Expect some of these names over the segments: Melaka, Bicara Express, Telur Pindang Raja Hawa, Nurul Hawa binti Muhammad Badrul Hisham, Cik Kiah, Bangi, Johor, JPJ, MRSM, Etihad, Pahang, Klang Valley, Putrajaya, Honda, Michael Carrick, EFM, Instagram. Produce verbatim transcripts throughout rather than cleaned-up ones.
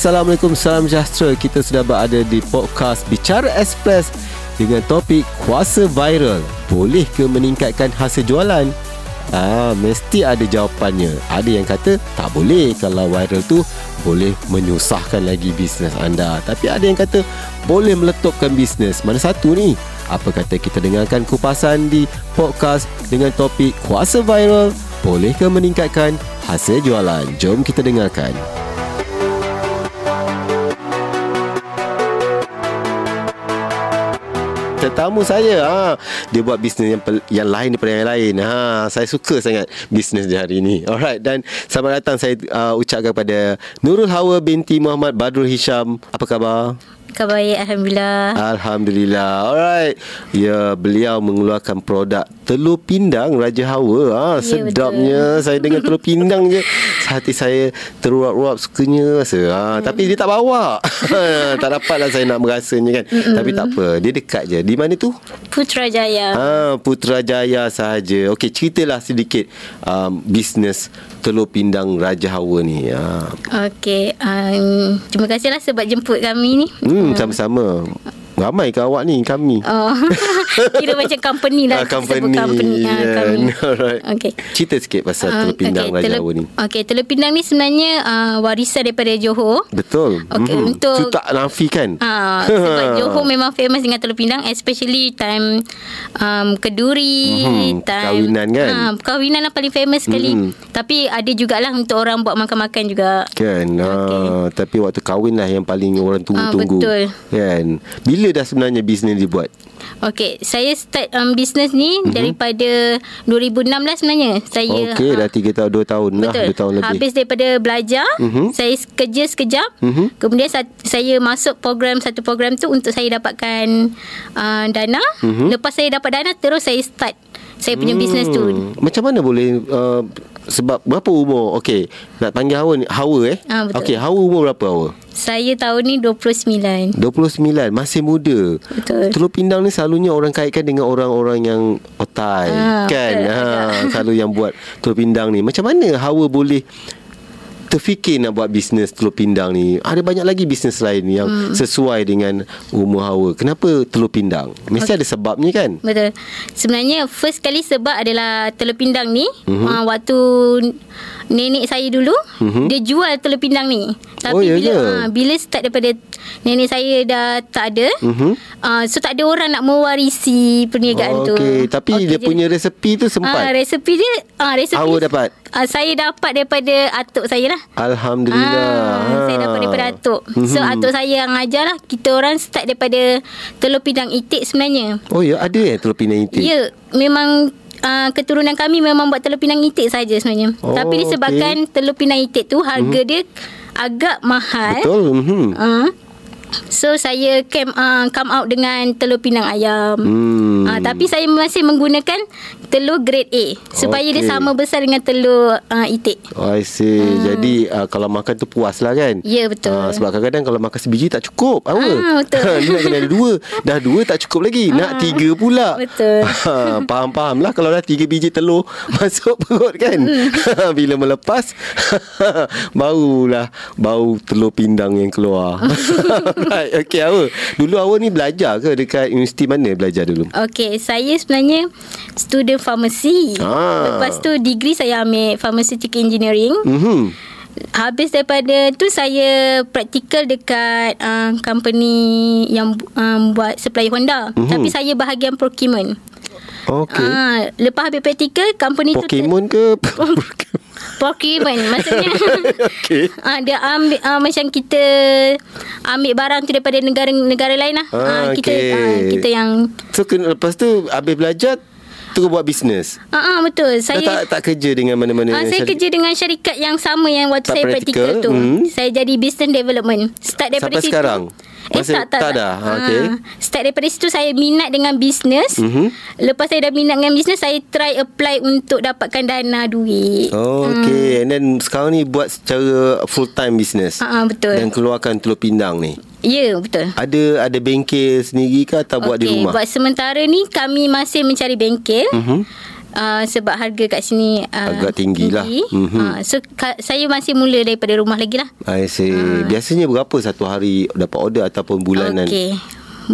Assalamualaikum, salam sejahtera. Kita sudah berada di podcast Bicara Express dengan topik kuasa viral. Boleh ke meningkatkan hasil jualan? Ah, mesti ada jawapannya. Ada yang kata tak boleh, kalau viral tu boleh menyusahkan lagi bisnes anda. Tapi ada yang kata boleh meletupkan bisnes. Mana satu ni? Apa kata kita dengarkan kupasan di podcast dengan topik kuasa viral, boleh ke meningkatkan hasil jualan? Jom kita dengarkan. Tetamu saya, ha, dia buat bisnes yang, pel- yang lain daripada yang lain. Ha, saya suka sangat bisnes dia hari ini. Alright, dan selamat datang saya uh, ucapkan kepada Nurul Hawa binti Muhammad Badrul Hisham. Apa khabar? Khabar baik, Alhamdulillah. Alhamdulillah. Alright. Ya, beliau mengeluarkan produk telur pindang Raja Hawa. Ha, yeah, sedapnya. Betul. Saya dengar telur pindang je, hati saya teruap-ruap, sukanya rasa. Ha, mm. Tapi dia tak bawa. Tak dapatlah saya nak merasanya kan. Mm-mm. Tapi tak apa, dia dekat je. Di mana tu? Putrajaya. Ha, Putrajaya sahaja. Okey, ceritalah sedikit um, bisnes telur pindang Raja Hawa ni. Ha. Okey, um, terima kasihlah sebab jemput kami ni. Hmm, sama-sama. Ramai ke awak ni? Kami oh. Kira macam company lah. Company, company. Yeah. Kami. Alright. Okay. Cerita sikit pasal uh, telur pindang okay, Raja Hawa ni. Okay, telur pindang ni sebenarnya uh, warisan daripada Johor. Betul. Okay, mm. Untuk itu tak nafikan uh, sebab Johor memang famous dengan telur pindang, especially time um, keduri, mm-hmm. time perkahwinan kan. uh, Perkahwinan lah paling famous sekali. mm. Tapi ada jugalah untuk orang buat makan-makan juga kan. Okay. uh, Tapi waktu kahwin lah yang paling orang tunggu-tunggu. uh, Betul kan. Bila dah sebenarnya bisnes dibuat? Okey, saya start um, bisnes ni mm-hmm. daripada dua ribu enam lah sebenarnya. Saya Okey, dah tiga tahun, dua tahun lah, dua tahun lebih. Habis daripada belajar, mm-hmm. saya kerja sekejap. Mm-hmm. Kemudian sa- saya masuk program, satu program tu untuk saya dapatkan uh, dana. Mm-hmm. Lepas saya dapat dana, terus saya start saya punya hmm. bisnes tu. Macam mana boleh uh, sebab berapa umur? Okey, nak panggil Hawa ni, Hawa eh. Ah, okey, Hawa umur berapa Hawa? Saya tahun ni dua puluh sembilan. dua puluh sembilan, masih muda. Betul. Telur pindang ni selalunya orang kaitkan dengan orang-orang yang otai, ah, kan? Ha, selalu yang buat telur pindang ni. Macam mana Hawa boleh terfikir nak buat bisnes telur pindang ni? Ada banyak lagi bisnes lain yang hmm. sesuai dengan umur Hawa. Kenapa telur pindang? Mesti okay, ada sebabnya kan? Betul. Sebenarnya first kali sebab adalah telur pindang ni uh-huh. uh, waktu nenek saya dulu uh-huh. dia jual telur pindang ni. Tapi oh, bila uh, bila start daripada nenek saya dah tak ada, uh-huh. uh, so tak ada orang nak mewarisi perniagaan oh, tu. Okay. Tapi okay, dia je punya resepi tu sempat. Uh, resepi dia uh, resepi Hawa dapat. Uh, saya dapat daripada atuk saya lah. Alhamdulillah. Ah, ha. Saya dapat daripada atuk. Mm-hmm. So atuk saya yang ajar lah. Kita orang start daripada telur pindang itik sebenarnya. Oh ya, ada eh telur pindang itik? Ya, memang uh, keturunan kami memang buat telur pindang itik saja sebenarnya. Oh, tapi disebabkan okay, telur pindang itik tu harga mm-hmm. dia agak mahal. Betul. Mm-hmm. Uh, so saya came, uh, come out dengan telur pindang ayam. hmm. uh, Tapi saya masih menggunakan telur grade A, supaya okay, dia sama besar dengan telur uh, itik. Oh, I see. hmm. Jadi uh, kalau makan tu puas lah kan. Ya, yeah, betul. uh, Sebab kadang-kadang kalau makan sebiji tak cukup. Apa? Ah, betul. Dia nak kena ada dua. Dah dua tak cukup lagi, nak tiga pula. Betul. Faham-faham lah kalau dah tiga biji telur masuk perut kan. Bila melepas barulah bau telur pindang yang keluar. Right, okay Hawa. Dulu Hawa ni belajar ke dekat universiti mana belajar dulu? Okay, saya sebenarnya student farmasi. Ah. Lepas tu degree saya ambil pharmaceutical engineering. Mm-hmm. Habis daripada tu saya praktikal dekat uh, company yang um, buat supply Honda. Mm-hmm. Tapi saya bahagian procurement. Okay. Uh, lepas habis praktikal company Pokemon tu ter- ke? Procurement maksudnya. Okay. uh, dia ambil uh, macam kita ambil barang tu daripada negara-negara lain lah. ah, uh, kita okay. uh, kita yang so kena, lepas tu habis belajar terus buat bisnes. Ah uh-uh, betul. Saya dah tak tak kerja dengan mana-mana. Uh, saya syarikat. kerja dengan syarikat yang sama yang waktu tak saya praktikal tu. Hmm. Saya jadi business development. Start daripada sampai situ. Sekarang. Eh, tak, tak, tak dah ha, okay. Start daripada situ saya minat dengan bisnes. mm-hmm. Lepas saya dah minat dengan bisnes, saya try apply untuk dapatkan dana duit. Oh, okay. hmm. And then sekarang ni buat secara full time business. uh-huh, Betul. Dan keluarkan telur pindang ni. Ya, yeah, betul. Ada ada bengkel sendiri ke atau okay, buat di rumah? Buat sementara ni kami masih mencari bengkel. mm-hmm. Uh, sebab harga kat sini uh, agak tinggi, tinggi. lah mm-hmm. uh, So ka, saya masih mula daripada rumah lagi lah. I see. Uh. Biasanya berapa satu hari dapat order ataupun bulanan? Okey,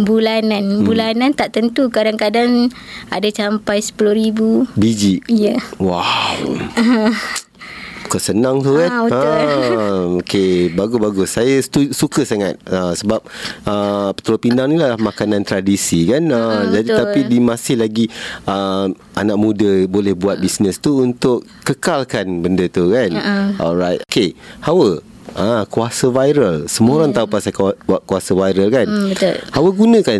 bulanan. Bulanan hmm. tak tentu. Kadang-kadang ada sampai sepuluh ribu biji. Ya yeah. Wow. uh. Bukan senang tu kan. ha, ha, Okey, bagus-bagus. Saya stu, suka sangat ha, sebab ha, telur pindang ni lah makanan tradisi kan. ha, ha, Jadi betul. Tapi di masih lagi ha, anak muda boleh buat bisnes tu untuk kekalkan benda tu kan. ha, ha. Alright. Okey Hawa, ha, kuasa viral. Semua orang hmm. tahu pasal kuasa viral kan. hmm, Betul. Hawa gunakan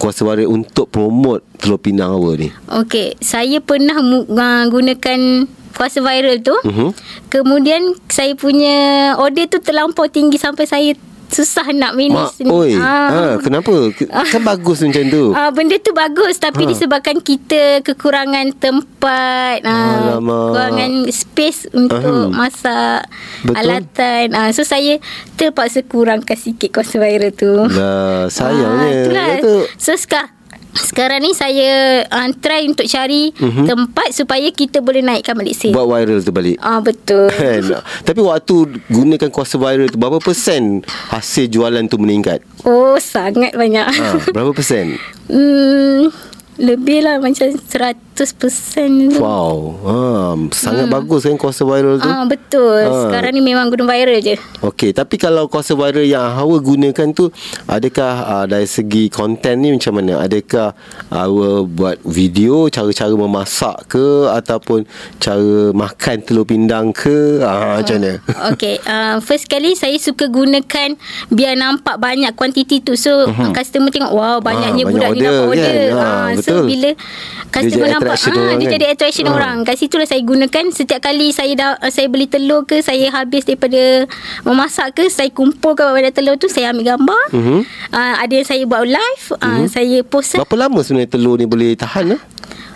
kuasa viral untuk promote telur pindang Hawa ni. Okey, saya pernah uh, gunakan kuasa viral tu. uh-huh. Kemudian saya punya order tu terlampau tinggi sampai saya susah nak manage ni. Oi, ha. ha, kenapa? Kan bagus macam tu. Ha, benda tu bagus tapi ha. disebabkan kita kekurangan tempat, ha, kekurangan space untuk Aha. masak. Betul? Alatan. Ha, so saya terpaksa kurangkan sikit kuasa viral tu. Lah, sayangnya. Ha, tu. So sekarang Sekarang ni saya uh, try untuk cari mm-hmm. tempat supaya kita boleh naikkan balik sale. Buat viral tu balik. Ah, betul. Tapi waktu gunakan kuasa viral tu, berapa persen hasil jualan tu meningkat? Oh, sangat banyak. Ha, berapa persen? Hmm, lebih lah, macam seratus peratus. Wow. ha, Sangat hmm. bagus kan kuasa viral tu. ha, Betul. ha. Sekarang ni memang guna viral je. Okey, tapi kalau kuasa viral yang Hawa gunakan tu, adakah uh, dari segi konten ni macam mana? Adakah Hawa buat video cara-cara memasak ke, ataupun cara makan telur pindang ke? ha, ha. Macam mana? Okey, uh, first kali saya suka gunakan biar nampak banyak kuantiti tu. So uh-huh. customer tengok, wow, banyaknya ha, banyak budak order, ni dapat order kan? ha, ha, So bila customer nampak, ah, dia kan? jadi attraction ah. orang. Kat situlah saya gunakan. Setiap kali saya dah, saya beli telur ke, saya habis daripada memasak ke, saya kumpulkan badan telur tu, saya ambil gambar. Uh-huh. Uh, ada yang saya buat live, uh, uh-huh. saya post. Berapa lama sebenarnya telur ni boleh tahan? Eh?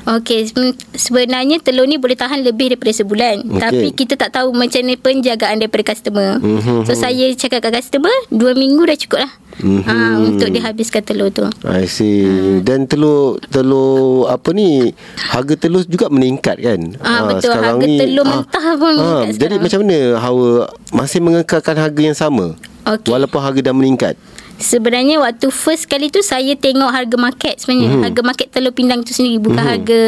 Okey, sebenarnya telur ni boleh tahan lebih daripada sebulan. Okay. Tapi kita tak tahu macam mana penjagaan daripada customer. Mm-hmm. So saya cakap kat customer, dua minggu dah cukup lah. Mm-hmm. ha, Untuk dia habiskan telur tu. I see. ha. Dan telur Telur apa ni, harga telur juga meningkat kan. ha, Betul, ha, harga ni, telur mentah ha, pun meningkat ha, Jadi macam mana Hawa masih mengekalkan harga yang sama? Okay. Walaupun harga dah meningkat. Sebenarnya waktu first kali tu saya tengok harga market sebenarnya. Mm-hmm. Harga market telur pindang tu sendiri, bukan mm-hmm. harga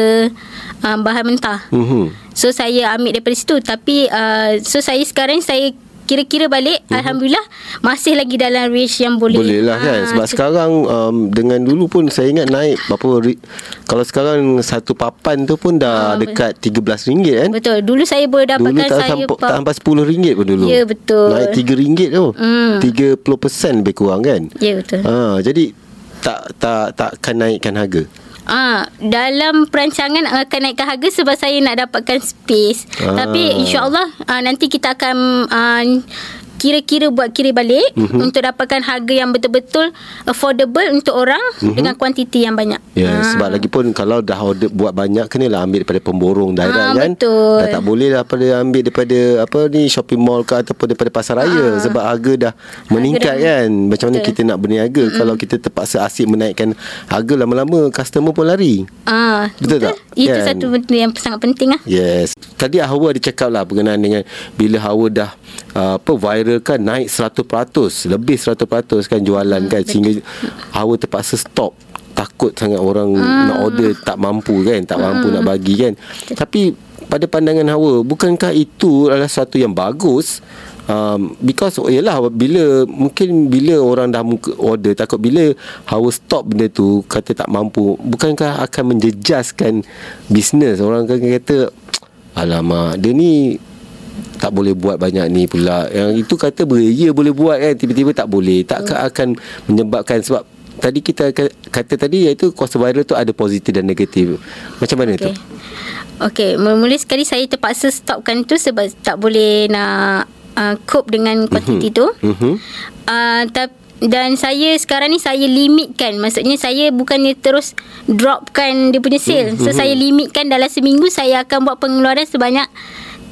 um, bahan mentah. Mm-hmm. So saya ambil daripada situ. Tapi uh, so saya sekarang saya kira-kira balik, mm-hmm. alhamdulillah masih lagi dalam range yang boleh. Boleh lah kan. Sebab so, sekarang um, dengan dulu pun saya ingat naik berapa. Kalau sekarang satu papan tu pun dah um, dekat RM tiga belas kan. Betul. Dulu saya boleh dapatkan, dulu tak saya sampai, tak sampai RM sepuluh pun dulu. Ya, betul. Naik RM tiga tu. Mm. tiga puluh peratus lebih kurang kan. Ya, betul. ha, Jadi tak tak takkan naikkan harga. Ah, dalam perancangan akan naikkan harga sebab saya nak dapatkan space. Ah. Tapi insya-Allah ah, nanti kita akan ah, kira-kira buat kira balik mm-hmm. untuk dapatkan harga yang betul-betul affordable untuk orang mm-hmm. dengan kuantiti yang banyak. Ya, yeah, ha. sebab lagi pun kalau dah order buat banyak, kenalah ambil daripada pemborong direct ha, kan. Betul. Dah tak boleh dah ambil daripada apa ni shopping mall ke ataupun daripada pasaraya ha. sebab harga dah meningkat harga kan. Macam mana betul. kita nak berniaga mm-hmm. kalau kita terpaksa asyik menaikkan harga, lama-lama customer pun lari. Ah, ha, betul, betul tak? Itu kan? Satu benda yang sangat penting lah. Yes. Tadi Hawa ada cakap lah berkenaan dengan bila Hawa dah uh, apa viral kan, naik seratus peratus, lebih seratus peratus kan jualan hmm, kan, sehingga Hawa terpaksa stop. Takut sangat orang hmm. nak order tak mampu kan, tak mampu hmm. nak bagi kan. Tapi pada pandangan Hawa, bukankah itu adalah satu yang bagus? Um, because yelah, bila mungkin bila orang dah order, takut bila Hawa stop benda tu, kata tak mampu, bukankah akan menjejaskan bisnes? Orang akan kata, alamak, dia ni tak boleh buat banyak ni pula. Yang itu kata beria boleh buat kan, tiba-tiba tak boleh. Tak akan menyebabkan, sebab tadi kita kata tadi, iaitu kuasa viral tu ada positif dan negatif. Macam mana okay. tu? Okey, mula sekali saya terpaksa stopkan tu sebab tak boleh nak uh, cope dengan kuantiti mm-hmm. tu. Mm-hmm. Uh, tapi dan saya sekarang ni saya limitkan. Maksudnya saya bukannya terus dropkan dia punya sale. So mm-hmm. saya limitkan dalam seminggu saya akan buat pengeluaran sebanyak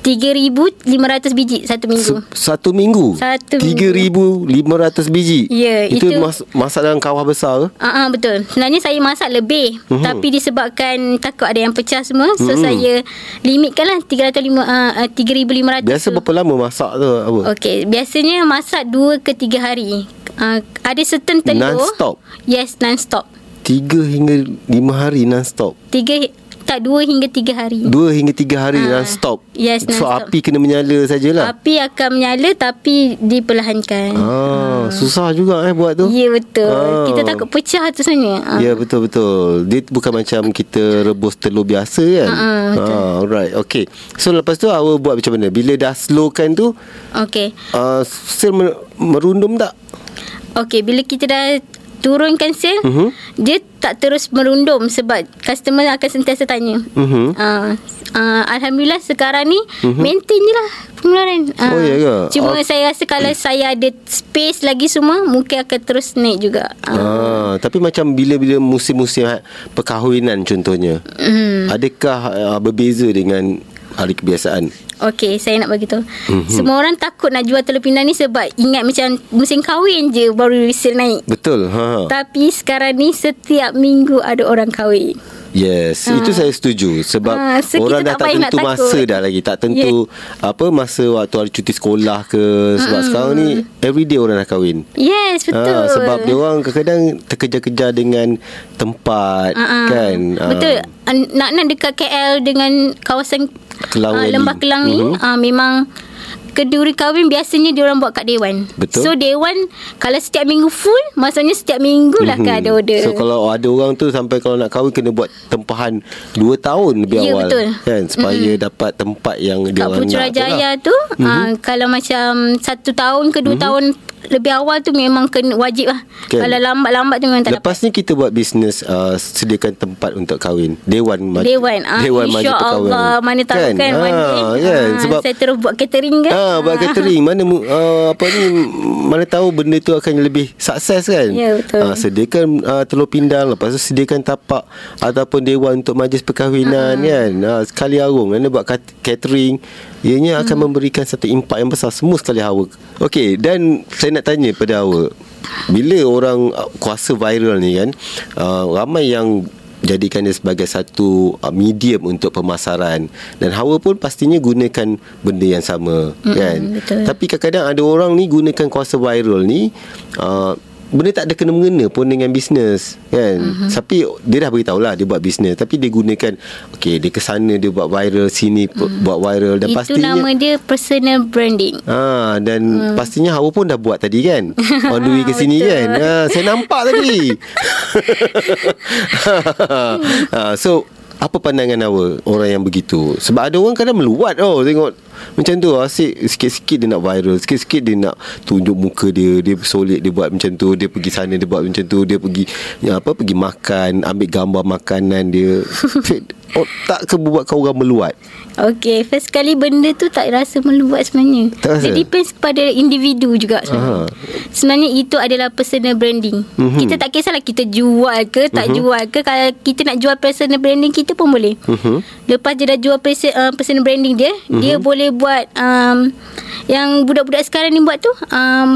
tiga ribu lima ratus biji satu minggu. Satu minggu? Satu minggu. tiga ribu lima ratus biji? Ya. Itu, itu mas- masak dalam kawah besar ke? Uh-uh, betul. Sebenarnya saya masak lebih. Uh-huh. Tapi disebabkan takut ada yang pecah semua. So, uh-huh. saya limitkan lah tiga ratus lima, uh, tiga ribu lima ratus. Biasa tu. Berapa lama masak tu? Apa? Okay. Biasanya masak dua ke tiga hari. Uh, ada certain telur. Non-stop? Yes, non-stop. tiga hingga lima hari non-stop? tiga Tak dua hingga tiga hari. dua hingga tiga hari ha. Non-stop. Yes, non-stop. So api kena menyala sajalah. Api akan menyala tapi diperlahankan. Ah, ha. Susah juga eh buat tu. Ya betul. Ha. Kita takut pecah tu sebenarnya. Ha. Ya betul betul. Dia bukan macam kita rebus telur biasa kan. Ha, betul. Ha, alright. Okay. So lepas tu awak buat macam mana? Bila dah slowkan tu? Okay. Ah, uh, sel merundum tak? Okay, bila kita dah turunkan sel, uh-huh. dia tak terus merundum sebab customer akan sentiasa tanya. Uh-huh. Uh, uh, Alhamdulillah sekarang ni uh-huh. maintain je lah pengeluaran. Uh, oh, ya ke? Cuma uh, saya rasa kalau uh. saya ada space lagi semua, mungkin akan terus naik juga. Uh. Uh, tapi macam bila-bila musim-musim perkahwinan contohnya, uh-huh. adakah uh, berbeza dengan hari kebiasaan? Okey, saya nak bagi tahu. Mm-hmm. Semua orang takut nak jual telur pindang ni sebab ingat macam musim kahwin je baru sel naik. Betul. Ha. Tapi sekarang ni setiap minggu ada orang kahwin. Yes, ha. Itu saya setuju sebab ha, so orang dah tak, tak tentu masa dah lagi, tak tentu yeah. apa masa waktu hari cuti sekolah ke sebab mm-hmm. sekarang ni everyday orang dah kahwin. Yes, betul. Ha, sebab dia orang kadang-kadang terkejar-kejar dengan tempat uh-huh. kan. Betul. Ha. Nak-nak dekat K L dengan kawasan Klang Valley. Uh, Lembah Klang ni uh-huh. uh, memang keduri kahwin biasanya diorang buat kat Dewan. Betul. So Dewan kalau setiap minggu full, maksudnya setiap minggu lah mm-hmm. kan ada order. So kalau ada orang tu sampai kalau nak kahwin kena buat tempahan dua tahun lebih yeah, awal. Ya betul kan, supaya mm-hmm. dapat tempat yang diorang nak. Kat Putrajaya tu mm-hmm. uh, kalau macam satu tahun ke dua mm-hmm. tahun lebih awal tu memang kena, wajib lah okay. Kalau lambat-lambat tu memang tak lepas dapat. Lepas ni kita buat bisnes uh, sediakan tempat untuk kahwin. Dewan maju, Dewan, ah, Dewan maju perkahwin. InsyaAllah. Mana tahu kan, kan? Ha, kan? Ha, sebab saya terus buat catering kan. Ha, buat ha. catering mana uh, apa ni, mana tahu benda tu akan lebih sukses kan. Ya betul. Ha, sediakan uh, telur pindang. Lepas tu sediakan tapak ataupun dewan untuk majlis perkahwinan ha. kan. ha, Sekali arung mana buat catering, ianya akan hmm. memberikan satu impak yang besar semua sekali hawa. Okey, dan saya nak tanya pada awak, bila orang kuasa viral ni kan, uh, ramai yang jadikan dia sebagai satu uh, medium untuk pemasaran, dan hawa pun pastinya gunakan benda yang sama mm-hmm, kan. Betul. Tapi kadang-kadang ada orang ni gunakan kuasa viral ni uh, benda tak ada kena-mengena pun dengan bisnes kan. Uh-huh. Tapi dia dah beritahulah dia buat bisnes, tapi dia gunakan okey, dia kesana dia buat viral, sini uh-huh. buat viral, dan itu pastinya itu nama dia personal branding. Ha, dan uh. pastinya Hawa pun dah buat tadi kan. On the way ke sini kan. Ha, saya nampak tadi. ha, so apa pandangan awak orang yang begitu? Sebab ada orang kadang meluat oh tengok macam tu, asyik sikit-sikit dia nak viral, sikit-sikit dia nak tunjuk muka dia, dia solid dia buat macam tu, dia pergi sana dia buat macam tu, dia pergi ya, apa pergi makan, ambil gambar makanan dia. Oh, tak ke buat kau orang meluat? Okay, first kali benda tu tak rasa meluat sebenarnya. Dia depends kepada individu juga sebenarnya. Aha. Sebenarnya itu adalah personal branding. Mm-hmm. Kita tak kisahlah kita jual ke tak mm-hmm. jual ke. Kalau kita nak jual personal branding, kita pun boleh. Mm-hmm. Lepas dia dah jual perso- uh, personal branding dia, mm-hmm. dia boleh buat um, yang budak-budak sekarang ni buat tu, um,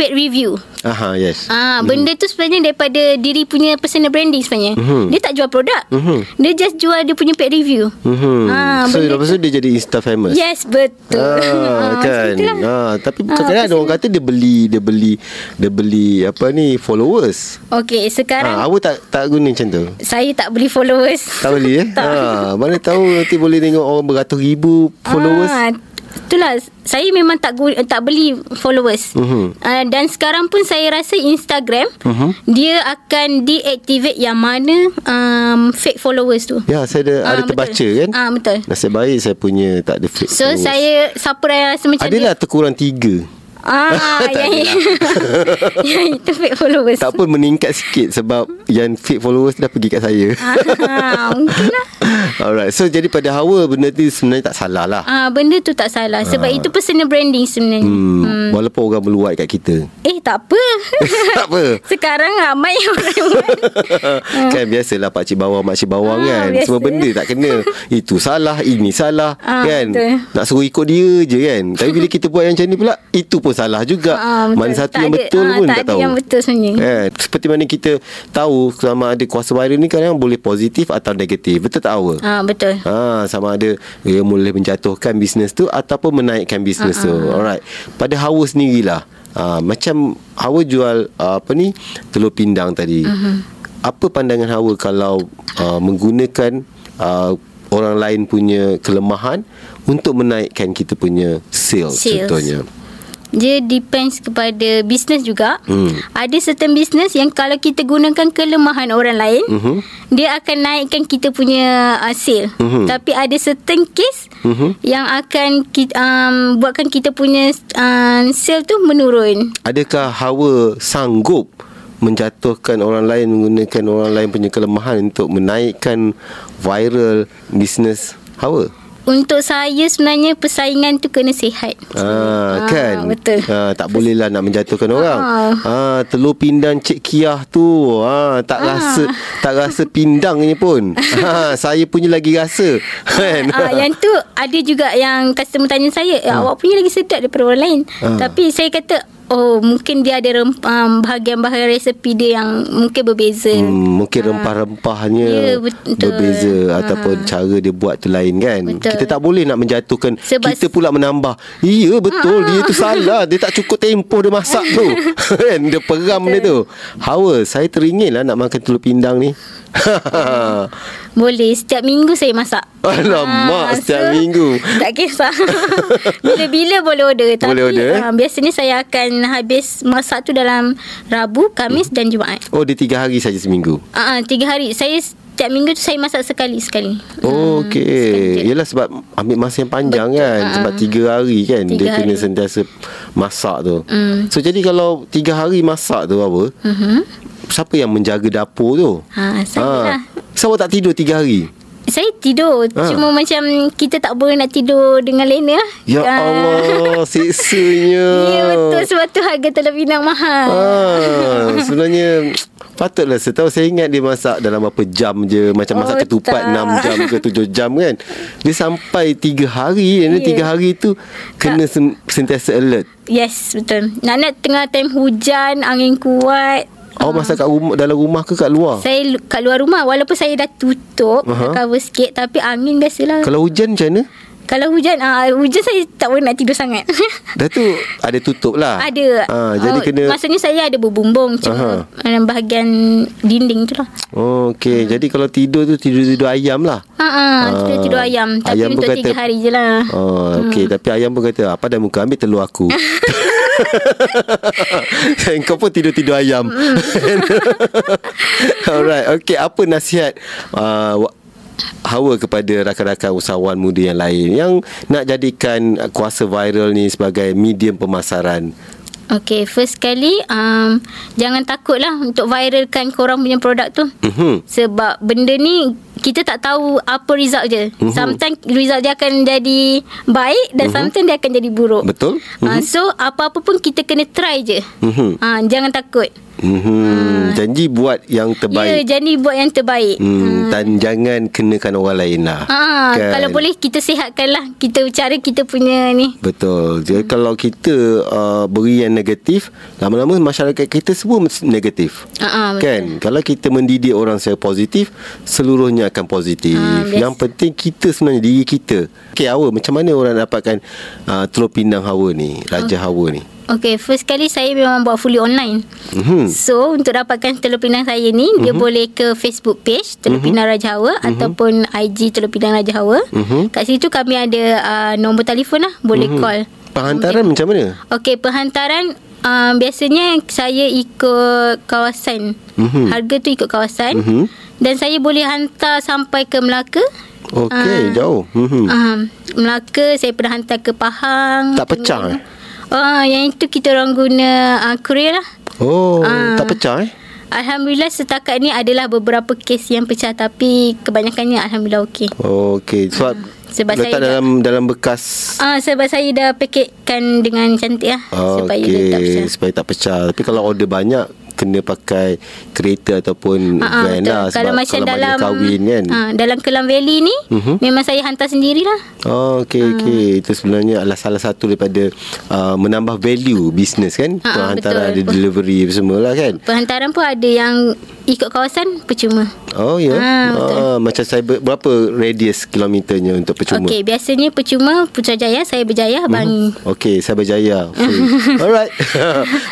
paid review. Aha, yes. Ah, benda mm-hmm. tu sebenarnya daripada diri punya personal branding sebenarnya. Mm-hmm. Dia tak jual produk. Mm-hmm. Dia just jual dia punya paid review. Mm-hmm. Ah, so lepas tu dia jadi Insta famous. Yes, betul. Ah, ah, kan. Ah, tapi kadang-kadang ah, orang kata dia beli, dia beli, dia beli apa ni followers. Okey, sekarang ah, awak tak tak guna macam tu. Saya tak beli followers. Tak beli eh? tak. Ah, mana tahu nanti boleh tengok orang beratus ribu followers. Ah. Itulah, saya memang tak guna, tak beli followers. Uh-huh. Uh, dan sekarang pun saya rasa Instagram uh-huh. dia akan deactivate yang mana um, fake followers tu. Ya, saya ada, uh, ada terbaca kan. Ah uh, betul. Nasib baik saya punya tak ada fake so, followers. So saya siapa yang rasa macam adalah ni? Adalah terkurang tiga. Ah, yang, yang itu fake followers. Tak pun meningkat sikit sebab yang fake followers dah pergi kat saya. Ah, mungkin lah. Alright, so jadi pada Hawa benda tu sebenarnya tak salah lah. Ah, benda tu tak salah sebab ah. itu personal branding sebenarnya. Hmm, hmm. Walaupun orang meluat kat kita. Eh, tak apa. Tak apa. Sekarang ramai orang. Kan biasalah pak cik bawang, mak cik bawang ah, kan. Biasa. Semua benda tak kena. Itu salah, ini salah ah, kan. Betul. Nak suruh ikut dia je kan. Tapi bila kita buat yang macam ni pula, itu pun salah juga. Ah, mana satu tak yang ada, betul ah, pun tak, tak tahu. Yang betul sebenarnya. Kan? Seperti mana kita tahu sama ada kuasa viral ni kadang boleh positif atau negatif. Betul tak Hawa? Ah, betul. Ah, sama ada dia boleh menjatuhkan bisnes tu ataupun menaikkan bisnes ah, tu. Ah. Alright. Pada Hawa sendirilah. Ah, macam Hawa jual ah, apa ni? Telur pindang tadi. Uh-huh. Apa pandangan Hawa kalau ah, menggunakan ah, orang lain punya kelemahan untuk menaikkan kita punya sales, sales. Contohnya? Dia depends kepada bisnes juga. Hmm. Ada certain bisnes yang kalau kita gunakan kelemahan orang lain, uh-huh. dia akan naikkan kita punya uh, sale. Uh-huh. Tapi ada certain case uh-huh. yang akan kita, um, buatkan kita punya uh, sale tu menurun. Adakah Hawa sanggup menjatuhkan orang lain, menggunakan orang lain punya kelemahan untuk menaikkan viral bisnes Hawa? Untuk saya sebenarnya persaingan tu kena sihat. Ah, ah kan. Betul. Ah, tak bolehlah nak menjatuhkan orang. Ah, ah telur pindang Cik Kiah tu, ah tak ah. rasa tak rasa pindangnya pun. ah, saya punya lagi rasa. Kan. Ah, yang tu ada juga yang customer tanya saya, ah. awak punya lagi sedap daripada orang lain. Ah. Tapi saya kata oh, mungkin dia ada remp- um, bahagian-bahagian resepi dia yang mungkin berbeza. Hmm, mungkin ha. rempah-rempahnya ya, berbeza ha. ataupun cara dia buat tu lain kan. Betul. Kita tak boleh nak menjatuhkan. Sebab kita pula menambah. Ya betul ha. dia tu salah. Dia tak cukup tempoh dia masak tu. Kan dia peram betul. dia tu. Hawa, saya teringin lah nak makan telur pindang ni. Boleh, setiap minggu saya masak. Alamak, ha, setiap so, minggu. Tak kisah. Bila-bila boleh order. Tapi boleh order. Uh, biasanya saya akan habis masak tu dalam Rabu, Khamis hmm. dan Jumaat. Oh, dia tiga hari saja seminggu. Ah, uh, tiga hari. Saya setiap minggu tu saya masak sekali-sekali. Oh, hmm, okey. Yalah sebab ambil masa yang panjang. Betul, kan. Uh, sebab tiga hari kan. Tiga dia hari. Kena sentiasa masak tu. Hmm. So, jadi kalau tiga hari masak tu apa? Uh-huh. Siapa yang menjaga dapur tu? Ha, saya ha. lah. So, awak tak tidur tiga hari? Saya tidur ha. Cuma macam kita tak boleh nak tidur dengan lena. Ya ha. Allah, seksanya. Ya betul, sebab tu harga telur pindang mahal. ha. Sebenarnya patutlah setahu saya ingat dia masak dalam berapa jam je. Macam oh, masak ketupat tak. enam jam ke tujuh jam kan. Dia sampai tiga hari. Dan yeah. tiga hari tu kena tak. sentiasa alert. Yes betul. Nak-nak tengah time hujan, angin kuat. Awak oh, masak kat rumah, dalam rumah ke kat luar? Saya kat luar rumah. Walaupun saya dah tutup, uh-huh. cover sikit, tapi angin biasalah. Kalau hujan macam mana? Kalau hujan uh, hujan saya tak boleh nak tidur sangat. Dah tu ada tutup lah. Ada uh, jadi oh, kena. Maksudnya saya ada berbumbung cuma uh-huh. bahagian dinding tu lah. Oh ok. hmm. Jadi kalau tidur tu tidur-tidur ayam lah. Ha uh-huh. uh, tidur-tidur ayam. Tapi ayam untuk tiga hari je lah. Oh, ok. hmm. Tapi ayam pun kata apa dah muka ambil telur aku. Kau pun tidur-tidur ayam. Alright. Ok, apa nasihat uh, Hawa kepada rakan-rakan usahawan muda yang lain yang nak jadikan kuasa viral ni sebagai medium pemasaran? Okay, first sekali um, jangan takutlah untuk viralkan korang punya produk tu. uh-huh. Sebab benda ni kita tak tahu apa result je. uh-huh. Sometimes result dia akan jadi baik dan uh-huh. sometimes dia akan jadi buruk. Betul. uh-huh. uh, So apa-apa pun kita kena try je. uh-huh. uh, Jangan takut. Mm-hmm. Hmm. Janji buat yang terbaik. Ya, janji buat yang terbaik. hmm. Hmm. Dan jangan kenakan orang lain lah. ha, kan? Kalau boleh kita sihatkan lah kita, cara kita punya ni. Betul. Jadi hmm. kalau kita uh, beri yang negatif, lama-lama masyarakat kita semua negatif. ha, Kan. Kalau kita mendidik orang secara positif, seluruhnya akan positif. ha, Yang penting kita sebenarnya diri kita. Okay Hawa, macam mana orang dapatkan uh, telur pindang Hawa ni, Raja oh. Hawa ni? Okay, first kali saya memang buat fully online. mm-hmm. So, untuk dapatkan telur pindang saya ni, mm-hmm. dia boleh ke Facebook page Telur mm-hmm. Pindang Raja Hawa, mm-hmm. ataupun I G Telur Pindang Raja Hawa. mm-hmm. Kat situ kami ada uh, nombor telefon lah. Boleh mm-hmm. call. Penghantaran okay. macam mana? Okay, penghantaran uh, biasanya saya ikut kawasan. mm-hmm. Harga tu ikut kawasan. mm-hmm. Dan saya boleh hantar sampai ke Melaka. Okay, uh, jauh. mm-hmm. uh, Melaka, saya pernah hantar ke Pahang. Tak pecah eh? Oh, yang itu kita orang guna uh, kurir lah. Oh, uh, tak pecah eh? Alhamdulillah setakat ni adalah beberapa kes yang pecah, tapi kebanyakannya alhamdulillah okey. Oh, okey. Sebab uh. Sebab letak saya dalam dah, dalam bekas. Ah, sebab saya dah paketkan dengan cantik lah, ah, supaya okay, dia tak pecah. Supaya tak pecah. Tapi kalau order banyak kena pakai kereta ataupun ah, van betul lah. Sebab kalau macam kalau dalam kahwin kan. Ah, dalam Klang Valley ni uh-huh. memang saya hantar sendirilah. Oh, okey ah. okey. Itu sebenarnya adalah salah satu daripada uh, menambah value bisnes kan. Ah, Penghantaran, betul. ada delivery semualah kan. Penghantaran pun ada yang ikut kawasan percuma. Oh ya. Yeah. Ah, ah, macam saya berapa radius kilometernya untuk percuma? Okey, biasanya percuma Putrajaya, saya Berjaya, Bangi. Mm-hmm. Okey, saya Berjaya. Alright.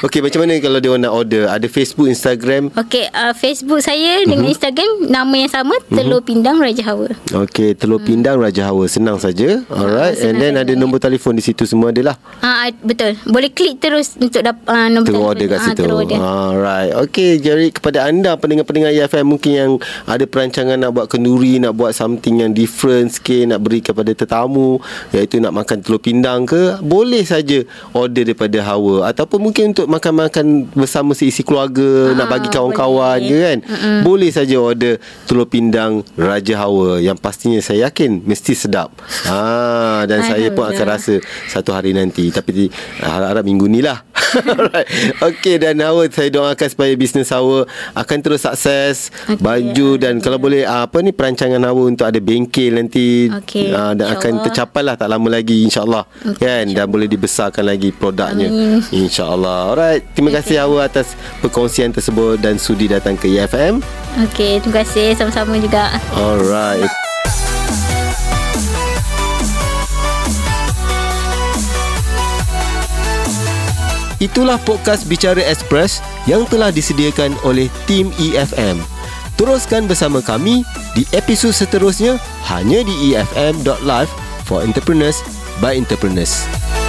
Okey, macam mana kalau dia nak order? Ada Facebook, Instagram? Okey, uh, Facebook saya mm-hmm. dengan Instagram nama yang sama, mm-hmm. Telur Pindang Raja Hawa. Okey, Telur mm. Pindang Raja Hawa, senang saja. Alright. Ah, and then ada nombor telefon di situ semua adalah. Ah, betul. Boleh klik terus untuk dap, uh, nombor telefon. Terorder kat situ. Ah, alright. Okey, jadi kepada anda pendengar-pendengar E F M mungkin yang ada perancangan nak buat kenduri, nak buat something yang different sikit, nak beri kepada tetamu, iaitu nak makan telur pindang ke, boleh saja order daripada Hawa. Ataupun mungkin untuk makan-makan bersama seisi keluarga, ah, nak bagi kawan-kawan boleh. je kan, mm-hmm. boleh saja order telur pindang Raja Hawa, yang pastinya saya yakin mesti sedap. Ah, dan saya pun akan rasa satu hari nanti, tapi harap-harap minggu ni lah. Alright. Okey, dan Hawa, saya doakan supaya bisnes Hawa akan terus sukses, okay, baju dan okay. kalau boleh apa ni perancangan Hawa untuk ada bengkel nanti, okay, uh, dan akan tercapai lah tak lama lagi insyaAllah, okay, kan insya dan boleh dibesarkan lagi produknya insyaAllah. Alright, terima okay. kasih Hawa atas perkongsian tersebut dan sudi datang ke E F M. Okey, terima kasih, sama-sama juga. Alright. Itulah podcast Bicara Express yang telah disediakan oleh tim E F M. Teruskan bersama kami di episod seterusnya hanya di E F M dot live for entrepreneurs by entrepreneurs.